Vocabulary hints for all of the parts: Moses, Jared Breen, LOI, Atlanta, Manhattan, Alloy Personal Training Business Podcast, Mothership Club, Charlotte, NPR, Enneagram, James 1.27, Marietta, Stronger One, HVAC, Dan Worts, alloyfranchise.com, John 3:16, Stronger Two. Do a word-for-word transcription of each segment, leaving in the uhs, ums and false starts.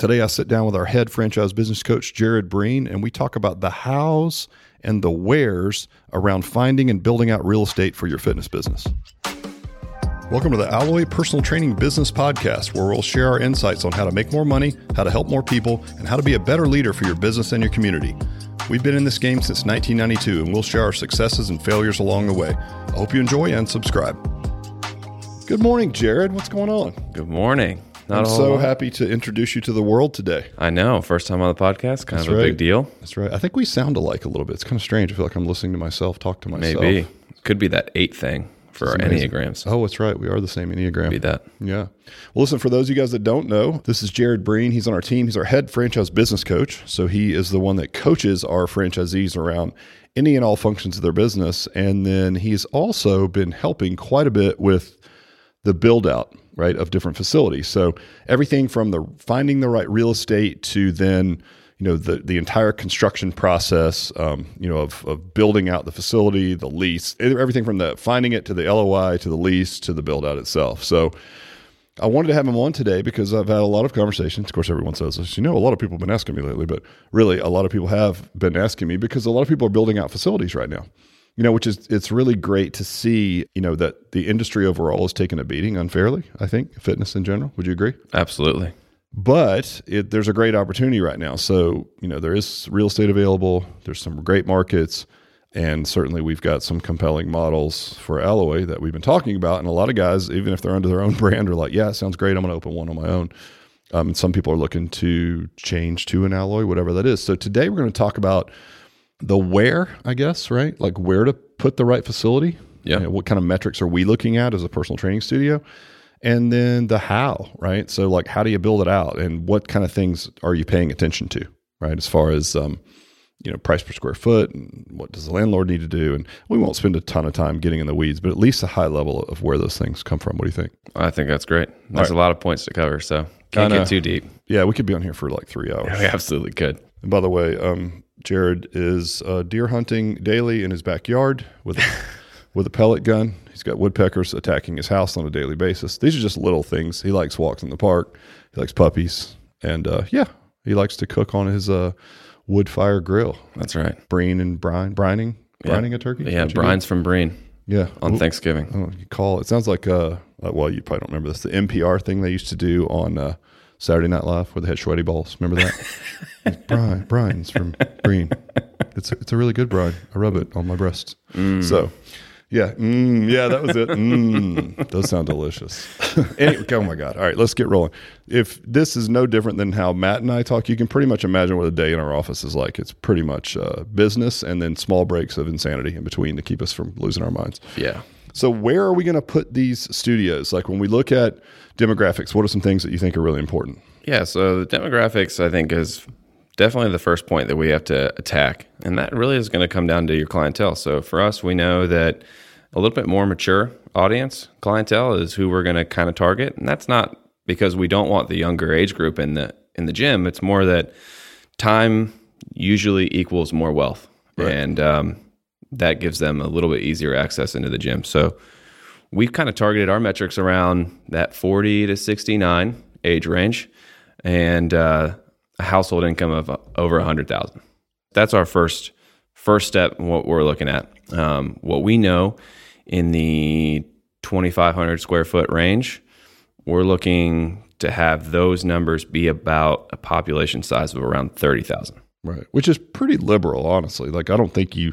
Today I sit down with our head franchise business coach, Jared Breen, and we talk about the hows and the wheres around finding and building out real estate for your fitness business. Welcome to the Alloy Personal Training Business Podcast, where we'll share our insights on how to make more money, how to help more people, and how to be a better leader for your business and your community. We've been in this game since nineteen ninety-two, and we'll share our successes and failures along the way. I hope you enjoy and subscribe. Good morning, Jared. What's going on? Good morning. Not I'm so lot. happy to introduce you to the world today. I know. First time on the podcast. Kind That's of a right. big deal. That's right. I think we sound alike a little bit. It's kind of strange. I feel like I'm listening to myself talk to myself. Maybe. Could be that eight thing. For our Enneagrams. Oh, that's right. We are the same Enneagram. Be that. Yeah. Well, listen, for those of you guys that don't know, this is Jared Breen. He's on our team. He's our head franchise business coach. So he is the one that coaches our franchisees around any and all functions of their business. And then he's also been helping quite a bit with the build out, right, of different facilities. So everything from the finding the right real estate to then, you know, the, the entire construction process, um, you know, of, of building out the facility, the lease, everything from the finding it to the L O I, to the lease, to the build out itself. So I wanted to have him on today because I've had a lot of conversations. Of course, everyone says this, you know, a lot of people have been asking me lately, but really a lot of people have been asking me because a lot of people are building out facilities right now, you know, which is, it's really great to see, you know, that the industry overall is taking a beating unfairly, I think, fitness in general. Would you agree? Absolutely. But it, there's a great opportunity right now. So, you know, there is real estate available. There's some great markets. And certainly we've got some compelling models for Alloy that we've been talking about. And a lot of guys, even if they're under their own brand, are like, yeah, it sounds great. I'm going to open one on my own. Um, and some people are looking to change to an Alloy, whatever that is. So today we're going to talk about the where, I guess, right? Like where to put the right facility. Yeah. You know, what kind of metrics are we looking at as a personal training studio? And then the how, right? So like, how do you build it out and what kind of things are you paying attention to, right? As far as, um, you know, price per square foot and what does the landlord need to do? And we won't spend a ton of time getting in the weeds, but at least a high level of where those things come from. What do you think? I think that's great. There's right. a lot of points to cover, so can't get too deep. Yeah, we could be on here for like three hours. Yeah, we absolutely could. And by the way, um, Jared is uh, deer hunting daily in his backyard with a, with a pellet gun. He's got woodpeckers attacking his house on a daily basis. These are just little things. He likes walks in the park. He likes puppies. And uh, yeah, he likes to cook on his uh, wood fire grill. That's right. Breen and brine, brining, yeah. brining a turkey. Yeah, brines from Breen. Yeah. On Ooh. Thanksgiving. Oh, you call it. Sounds like, uh, uh, well, you probably don't remember this, the N P R thing they used to do on uh, Saturday Night Live where they had sweaty balls. Remember that? brine, brines from Breen. It's, it's a really good brine. I rub it on my breast. Mm. So... Yeah. Mm, yeah, that was it. Mm, those sound delicious. Anyway, oh, my God. All right, let's get rolling. If this is no different than how Matt and I talk, you can pretty much imagine what a day in our office is like. It's pretty much uh, business and then small breaks of insanity in between to keep us from losing our minds. Yeah. So where are we going to put these studios? Like when we look at demographics, what are some things that you think are really important? Yeah, so the demographics, I think, is definitely the first point that we have to attack. And that really is going to come down to your clientele. So for us, we know that a little bit more mature audience clientele is who we're going to kind of target. And that's not because we don't want the younger age group in the in the gym. It's more that time usually equals more wealth. Right. And um, that gives them a little bit easier access into the gym. So we've kind of targeted our metrics around that forty to sixty-nine age range and uh, a household income of over one hundred thousand dollars. That's our first first step in what we're looking at. Um, what we know in the twenty-five hundred square foot range, we're looking to have those numbers be about a population size of around thirty thousand. Right, which is pretty liberal, honestly. Like, I don't think you,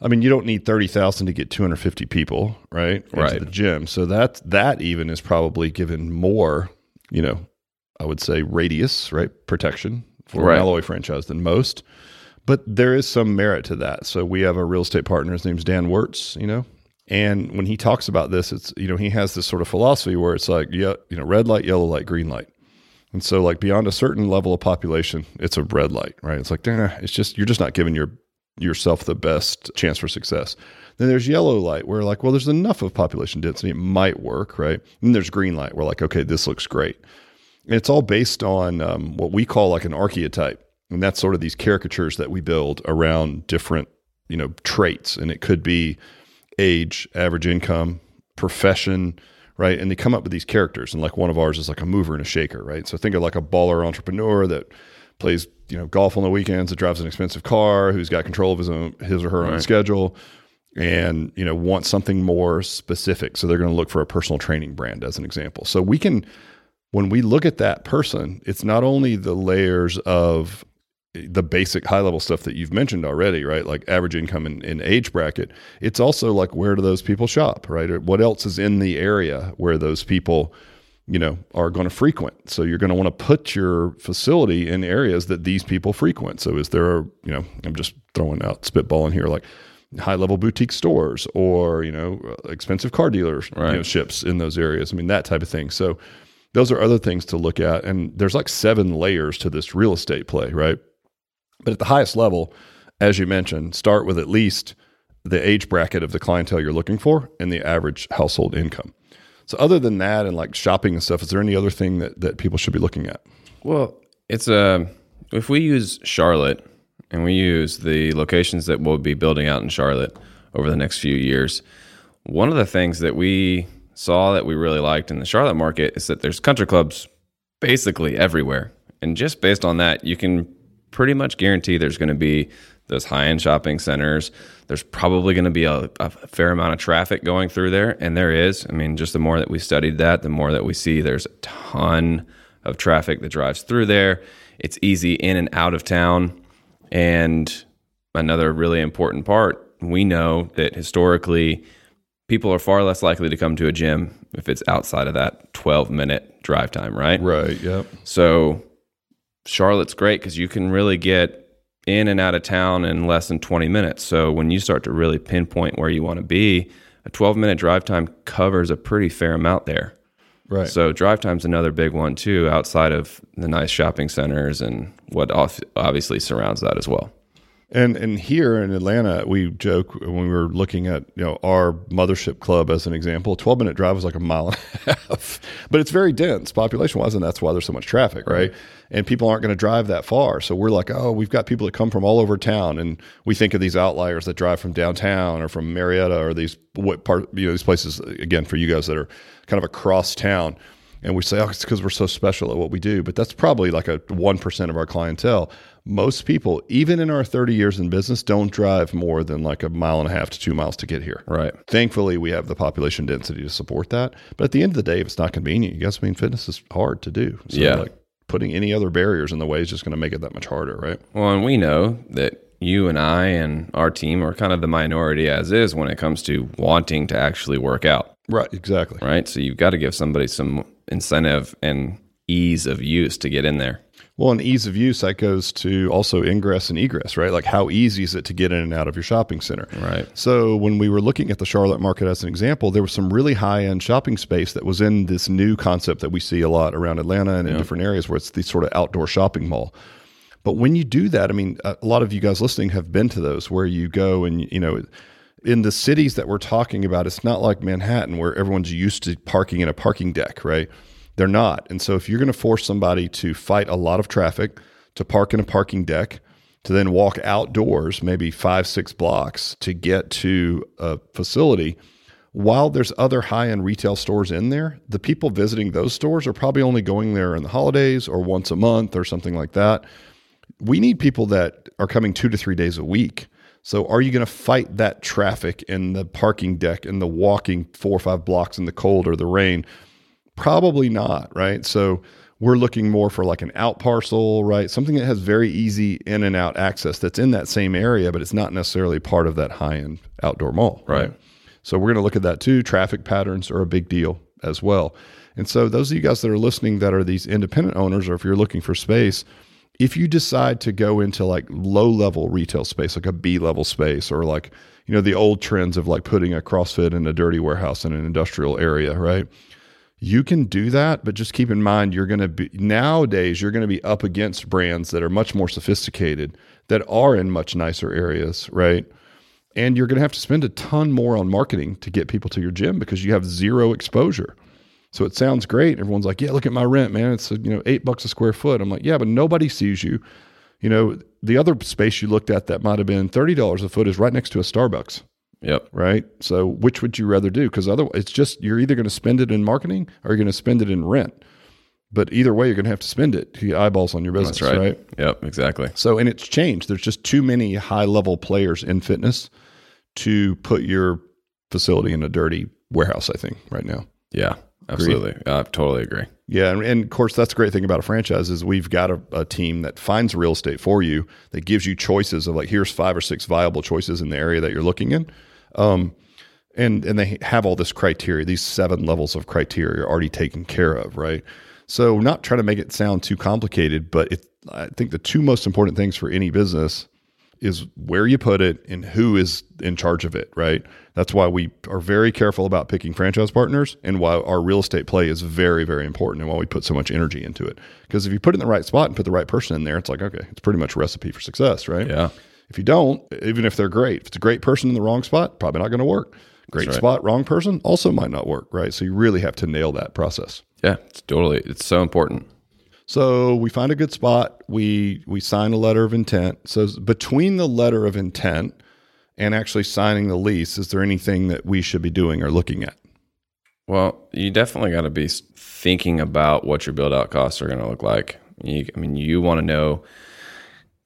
I mean, you don't need thirty thousand to get two hundred fifty people, right? Right. Into the gym. So that, that even is probably given more, you know, I would say radius, right? Protection for right. an Alloy franchise than most. But there is some merit to that. So we have a real estate partner. His name's Dan Worts, you know, and when he talks about this, it's, you know, he has this sort of philosophy where it's like, yeah, you know, red light, yellow light, green light. And so like beyond a certain level of population, it's a red light, right? It's like, nah, it's just, you're just not giving your yourself the best chance for success. Then there's yellow light where like, well, there's enough of population density. It might work, right? And there's green light. We're like, okay, this looks great. And it's all based on um, what we call like an archetype. And that's sort of these caricatures that we build around different, you know, traits. And it could be age, average income, profession, right? And they come up with these characters, and like one of ours is like a mover and a shaker, right? So think of like a baller entrepreneur that plays, you know, golf on the weekends, that drives an expensive car, who's got control of his own, his or her right. own schedule, and, you know, wants something more specific. So they're going to look for a personal training brand as an example. So we can, when we look at that person, it's not only the layers of the basic high level stuff that you've mentioned already, right? Like average income and, and age bracket. It's also like, where do those people shop, right? Or what else is in the area where those people, you know, are going to frequent. So you're going to want to put your facility in areas that these people frequent. So is there, you know, I'm just throwing out spitballing here, like high level boutique stores or, you know, expensive car dealers, right. you know, ships in those areas. I mean, that type of thing. So those are other things to look at. And there's like seven layers to this real estate play, right? But at the highest level, as you mentioned, start with at least the age bracket of the clientele you're looking for and the average household income. So other than that and like shopping and stuff, is there any other thing that, that people should be looking at? Well, it's a, if we use Charlotte and we use the locations that we'll be building out in Charlotte over the next few years, one of the things that we saw that we really liked in the Charlotte market is that there's country clubs basically everywhere. And just based on that, you can pretty much guarantee there's going to be those high-end shopping centers. There's probably going to be a, a fair amount of traffic going through there, and there is. I mean, just the more that we studied that, the more that we see there's a ton of traffic that drives through there. It's easy in and out of town. And another really important part, we know that historically people are far less likely to come to a gym if it's outside of that twelve-minute drive time, right? Right, yep. So Charlotte's great because you can really get in and out of town in less than twenty minutes. So when you start to really pinpoint where you want to be, a twelve minute drive time covers a pretty fair amount there. Right. So drive time's another big one too, outside of the nice shopping centers and what obviously surrounds that as well. And and here in Atlanta, we joke when we were looking at, you know, our Mothership Club as an example, a twelve minute drive was like a mile and a half, but it's very dense population wise. And that's why there's so much traffic, right? And people aren't going to drive that far. So we're like, oh, we've got people that come from all over town. And we think of these outliers that drive from downtown or from Marietta or these, what part, you know, these places again, for you guys that are kind of across town. And we say, oh, it's because we're so special at what we do. But that's probably like a one percent of our clientele. Most people, even in our thirty years in business, don't drive more than like a mile and a half to two miles to get here. Right. Thankfully, we have the population density to support that. But at the end of the day, if it's not convenient, you guys, I mean, fitness is hard to do. So yeah. like putting any other barriers in the way is just going to make it that much harder, right? Well, and we know that you and I and our team are kind of the minority as is when it comes to wanting to actually work out. Right, exactly. Right. So you've got to give somebody some incentive and ease of use to get in there. Well, and ease of use, that goes to also ingress and egress, right? Like how easy is it to get in and out of your shopping center? Right. So when we were looking at the Charlotte market as an example, there was some really high-end shopping space that was in this new concept that we see a lot around Atlanta and yeah. in different areas where it's the sort of outdoor shopping mall. But when you do that, I mean, a lot of you guys listening have been to those where you go and, you know, in the cities that we're talking about, it's not like Manhattan where everyone's used to parking in a parking deck, right? They're not. And so if you're going to force somebody to fight a lot of traffic, to park in a parking deck, to then walk outdoors, maybe five, six blocks to get to a facility, while there's other high-end retail stores in there, the people visiting those stores are probably only going there in the holidays or once a month or something like that. We need people that are coming two to three days a week. So are you going to fight that traffic in the parking deck and the walking four or five blocks in the cold or the rain? Probably not, right? So we're looking more for like an out parcel, right? Something that has very easy in and out access that's in that same area, but it's not necessarily part of that high-end outdoor mall, right? right? So we're going to look at that too. Traffic patterns are a big deal as well. And so those of you guys that are listening that are these independent owners, or if you're looking for space, if you decide to go into like low-level retail space, like a B-level space, or like, you know, the old trends of like putting a CrossFit in a dirty warehouse in an industrial area, right? You can do that, but just keep in mind, you're going to be nowadays, you're going to be up against brands that are much more sophisticated, that are in much nicer areas, right? And you're going to have to spend a ton more on marketing to get people to your gym because you have zero exposure. So it sounds great. Everyone's like, yeah, look at my rent, man. It's, you know, eight bucks a square foot. I'm like, yeah, but nobody sees you. You know, the other space you looked at that might've been thirty dollars a foot is right next to a Starbucks. Yep. Right. So which would you rather do? Because otherwise, it's just, you're either going to spend it in marketing or you're going to spend it in rent. But either way, you're going to have to spend it. The eyeballs on your business, right. right? Yep, exactly. So, and it's changed. There's just too many high-level players in fitness to put your facility in a dirty warehouse, I think, right now. Yeah, absolutely. Agreed? I totally agree. Yeah, and, and of course, that's the great thing about a franchise is we've got a, a team that finds real estate for you, that gives you choices of like, here's five or six viable choices in the area that you're looking in. Um And and they have all this criteria, these seven levels of criteria are already taken care of, right? So not trying to make it sound too complicated, but it, I think the two most important things for any business is where you put it and who is in charge of it, right? That's why we are very careful about picking franchise partners and why our real estate play is very, very important and why we put so much energy into it. Because if you put it in the right spot and put the right person in there, it's like, okay, it's pretty much a recipe for success, right? Yeah. If you don't, even if they're great, if it's a great person in the wrong spot, probably not going to work. Great right. spot, wrong person, also might not work, right? So you really have to nail that process. Yeah, it's totally. It's so important. So we find a good spot. We we sign a letter of intent. So between the letter of intent and actually signing the lease, is there anything that we should be doing or looking at? Well, you definitely got to be thinking about what your build-out costs are going to look like. You, I mean, you want to know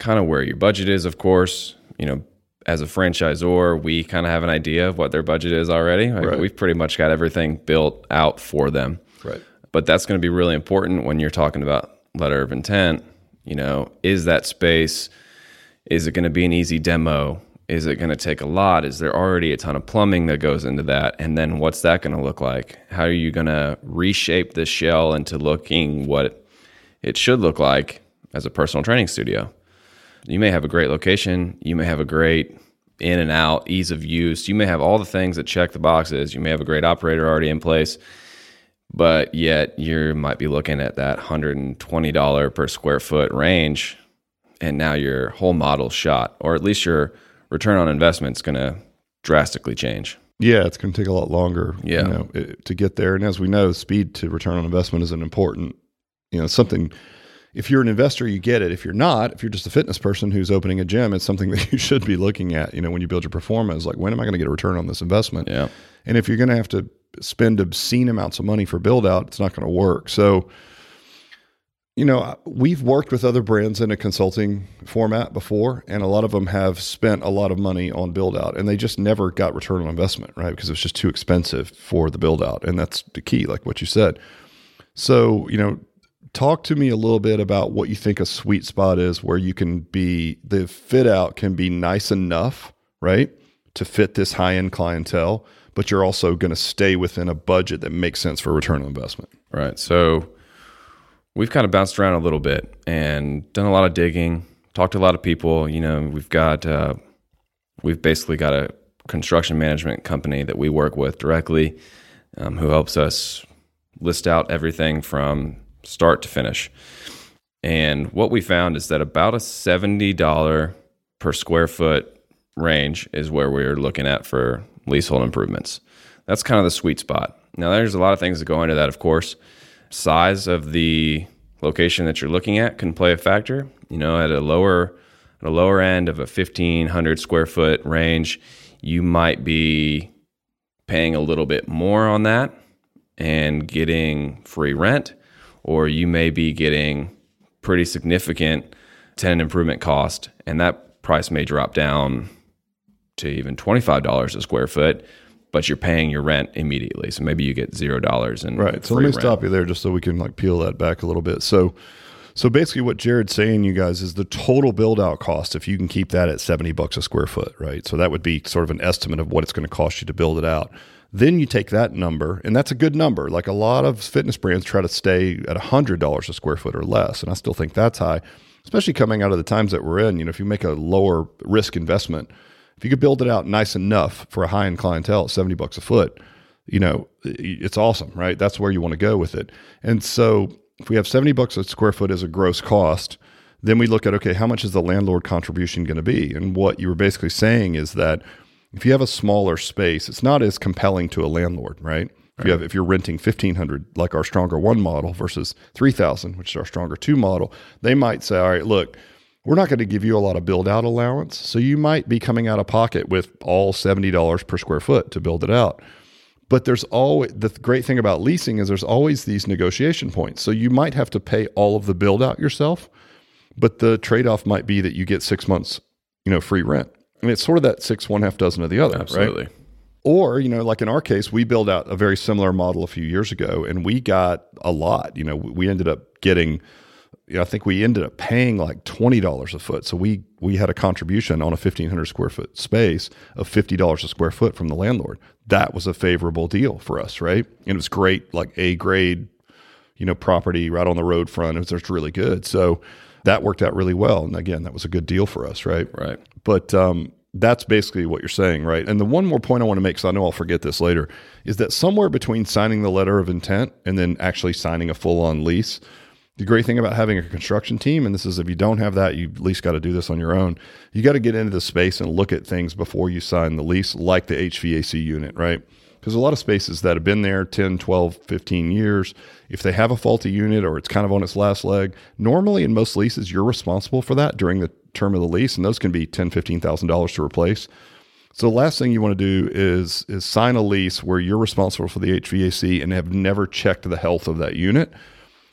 kind of where your budget is, of course, you know. As a franchisor, we kind of have an idea of what their budget is already. Like right. We've pretty much got everything built out for them. Right. But that's going to be really important when you're talking about letter of intent. You know, is that space, is it going to be an easy demo? Is it going to take a lot? Is there already a ton of plumbing that goes into that? And then what's that going to look like? How are you going to reshape this shell into looking what it should look like as a personal training studio? You may have a great location. You may have a great in and out, ease of use. You may have all the things that check the boxes. You may have a great operator already in place, but yet you might be looking at that one hundred twenty dollars per square foot range, and now your whole model's shot, or at least your return on investment's going to drastically change. Yeah, it's going to take a lot longer yeah. you know, to get there. And as we know, speed to return on investment is an important, you know, something. If you're an investor, you get it. If you're not, if you're just a fitness person who's opening a gym, it's something that you should be looking at. You know, when you build your performance, like, when am I going to get a return on this investment? Yeah. And if you're going to have to spend obscene amounts of money for build out, it's not going to work. So, you know, we've worked with other brands in a consulting format before, and a lot of them have spent a lot of money on build out, and they just never got return on investment, right? Because it was just too expensive for the build out. And that's the key, like what you said. So, you know, talk to me a little bit about what you think a sweet spot is where you can be, the fit out can be nice enough, right, to fit this high-end clientele, but you're also going to stay within a budget that makes sense for return on investment. Right. So we've kind of bounced around a little bit and done a lot of digging, talked to a lot of people. You know, we've got, uh, we've basically got a construction management company that we work with directly, um, who helps us list out everything from start to finish. And what we found is that about a seventy dollars per square foot range is where we're looking at for leasehold improvements. That's kind of the sweet spot. Now, there's a lot of things that go into that, of course. Size of the location that you're looking at can play a factor. You know, at a lower at a lower end of a fifteen hundred square foot range, you might be paying a little bit more on that and getting free rent, or you may be getting pretty significant tenant improvement cost, and that price may drop down to even twenty-five dollars a square foot, but you're paying your rent immediately. So maybe you get zero dollars in right. So let me rent. Stop you there just so we can like peel that back a little bit. So so basically what Jared's saying, you guys, is the total build-out cost, if you can keep that at seventy bucks a square foot, right? So that would be sort of an estimate of what it's going to cost you to build it out. Then you take that number, and that's a good number. Like, a lot of fitness brands try to stay at one hundred dollars a square foot or less, and I still think that's high, especially coming out of the times that we're in. You know, if you make a lower risk investment, if you could build it out nice enough for a high-end clientele at seventy bucks a foot, you know, it's awesome, right? That's where you want to go with it. And so if we have seventy bucks a square foot as a gross cost, then we look at, okay, how much is the landlord contribution going to be? And what you were basically saying is that if you have a smaller space, it's not as compelling to a landlord, right? If, right. You have, if you're renting fifteen hundred, like our Stronger One model versus three thousand, which is our Stronger Two model, they might say, all right, look, we're not going to give you a lot of build out allowance. So you might be coming out of pocket with all seventy dollars per square foot to build it out. But there's always, the great thing about leasing is there's always these negotiation points. So you might have to pay all of the build out yourself, but the trade-off might be that you get six months, you know, free rent. And it's sort of that six, one half dozen of the other. Absolutely. Right? Or, you know, like in our case, we built out a very similar model a few years ago and we got a lot, you know, we ended up getting, you know, I think we ended up paying like twenty dollars a foot. So we, we had a contribution on a fifteen hundred square foot space of fifty dollars a square foot from the landlord. That was a favorable deal for us, right? And it was great, like A grade, you know, property right on the road front. It was just really good. So that worked out really well. And again, that was a good deal for us, right? Right. But um, that's basically what you're saying, right? And the one more point I want to make, because I know I'll forget this later, is that somewhere between signing the letter of intent and then actually signing a full-on lease, the great thing about having a construction team, and this is if you don't have that, you at least got to do this on your own, you got to get into the space and look at things before you sign the lease, like the H V A C unit, right? Because a lot of spaces that have been there ten, twelve, fifteen years, if they have a faulty unit or it's kind of on its last leg, normally in most leases, you're responsible for that during the term of the lease, and those can be ten thousand dollars, fifteen thousand dollars to replace. So the last thing you want to do is, is sign a lease where you're responsible for the H V A C and have never checked the health of that unit.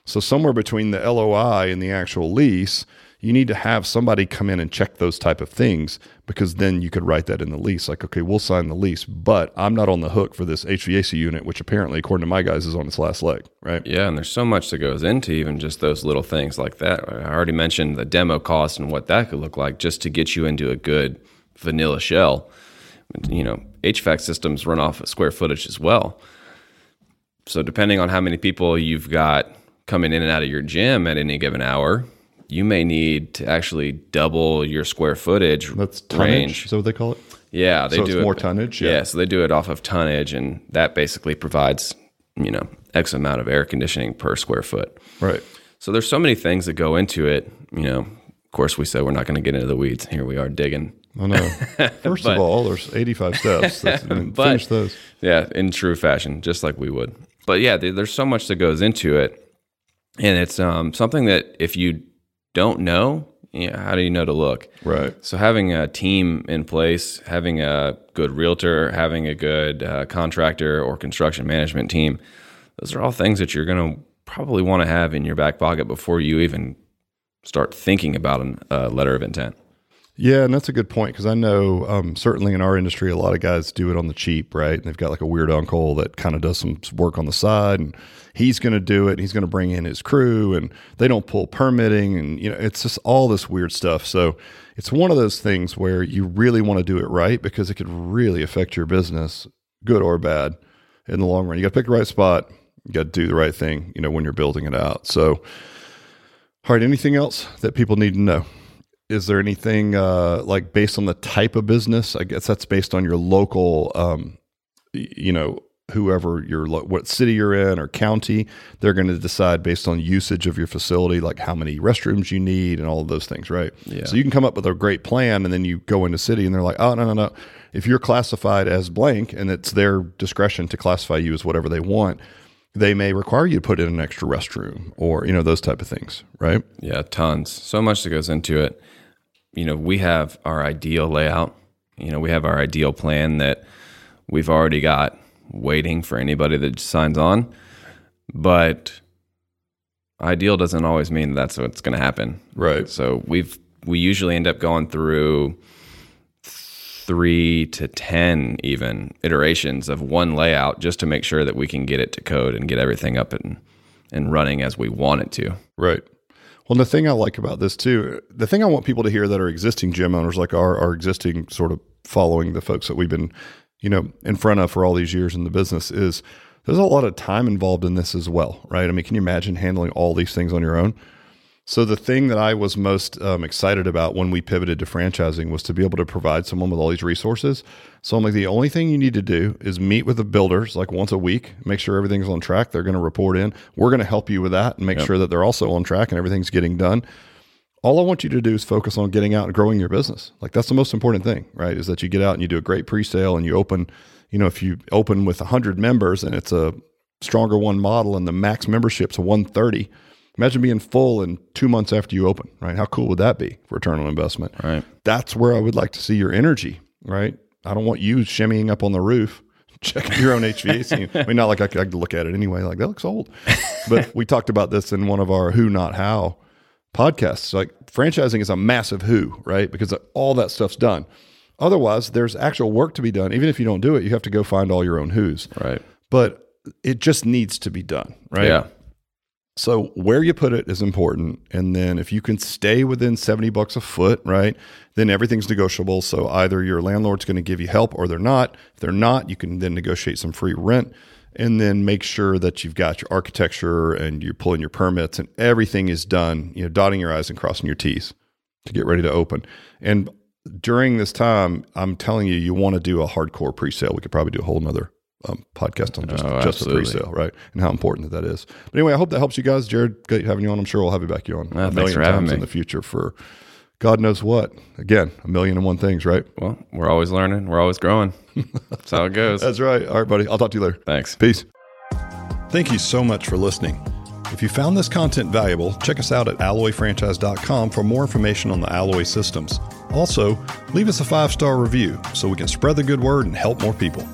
So somewhere between the L O I and the actual lease, you need to have somebody come in and check those type of things, because then you could write that in the lease. Like, okay, we'll sign the lease, but I'm not on the hook for this H V A C unit, which apparently, according to my guys, is on its last leg, right? Yeah, and there's so much that goes into even just those little things like that. I already mentioned the demo cost and what that could look like just to get you into a good vanilla shell. You know, H V A C systems run off of square footage as well. So depending on how many people you've got coming in and out of your gym at any given hour, you may need to actually double your square footage. That's tonnage, range. Is that what they call it? Yeah. They so do it's it, more tonnage? Yeah. yeah. So they do it off of tonnage, and that basically provides, you know, X amount of air conditioning per square foot. Right. So there's so many things that go into it. You know, of course we said we're not going to get into the weeds. Here we are digging. I know. First but, of all, there's eighty-five steps. That's, but, finish those. Yeah. In true fashion, just like we would. But yeah, there's so much that goes into it. And it's um, something that if you don't know, you know, how do you know to look? Right. So having a team in place, having a good realtor, having a good uh, contractor or construction management team, those are all things that you're going to probably want to have in your back pocket before you even start thinking about a uh, letter of intent. Yeah, and that's a good point, because I know um, certainly in our industry, a lot of guys do it on the cheap, right? And they've got like a weird uncle that kind of does some work on the side, and he's going to do it, and he's going to bring in his crew, and they don't pull permitting, and you know, it's just all this weird stuff. So it's one of those things where you really want to do it right, because it could really affect your business, good or bad, in the long run. You got to pick the right spot, you got to do the right thing, you know, when you're building it out. So, all right, anything else that people need to know? Is there anything uh, like based on the type of business? I guess that's based on your local, um, you know, whoever your lo- what city you're in or county. They're going to decide based on usage of your facility, like how many restrooms you need and all of those things, right? Yeah. So you can come up with a great plan, and then you go into city, and they're like, oh no no no, if you're classified as blank, and it's their discretion to classify you as whatever they want. They may require you to put in an extra restroom or, you know, those type of things, right? Yeah, tons. So much that goes into it. You know, we have our ideal layout. You know, we have our ideal plan that we've already got waiting for anybody that signs on. But ideal doesn't always mean that's what's going to happen. Right. So we've we usually end up going through three to ten even iterations of one layout just to make sure that we can get it to code and get everything up and, and running as we want it to. Right. Well, the thing I like about this too, the thing I want people to hear that are existing gym owners, like our, our existing sort of following the folks that we've been, you know, in front of for all these years in the business, is there's a lot of time involved in this as well, right? I mean, can you imagine handling all these things on your own? So the thing that I was most um, excited about when we pivoted to franchising was to be able to provide someone with all these resources. So I'm like, the only thing you need to do is meet with the builders like once a week, make sure everything's on track. They're going to report in. We're going to help you with that and make yep. sure that they're also on track and everything's getting done. All I want you to do is focus on getting out and growing your business. Like that's the most important thing, right? Is that you get out and you do a great pre-sale, and you open, you know, if you open with one hundred members and it's a Stronger One model and the max membership's one thirty, Imagine being full in two months after you open, right? How cool would that be for return on investment? Right. That's where I would like to see your energy, right? I don't want you shimmying up on the roof, checking your own H V A C. I mean, not like I could look at it anyway, like that looks old. But we talked about this in one of our Who Not How podcasts. Like franchising is a massive who, right? Because all that stuff's done. Otherwise, there's actual work to be done. Even if you don't do it, you have to go find all your own who's. Right. But it just needs to be done, right? Yeah. So where you put it is important. And then if you can stay within seventy bucks a foot, right, then everything's negotiable. So either your landlord's going to give you help or they're not. If they're not, you can then negotiate some free rent and then make sure that you've got your architecture and you're pulling your permits and everything is done, you know, dotting your I's and crossing your T's to get ready to open. And during this time, I'm telling you, you want to do a hardcore pre-sale. We could probably do a whole nother Um, podcast on just, oh, just the pre-sale, right? And how important that, that is. But anyway, I hope that helps you guys. Jared, great having you on. I'm sure we'll have you back you on oh, a million times me. in the future for God knows what. Again, a million and one things, right? Well, we're always learning. We're always growing. That's how it goes. That's right. All right, buddy. I'll talk to you later. Thanks. Peace. Thank you so much for listening. If you found this content valuable, check us out at alloy franchise dot com for more information on the Alloy systems. Also, leave us a five-star review so we can spread the good word and help more people.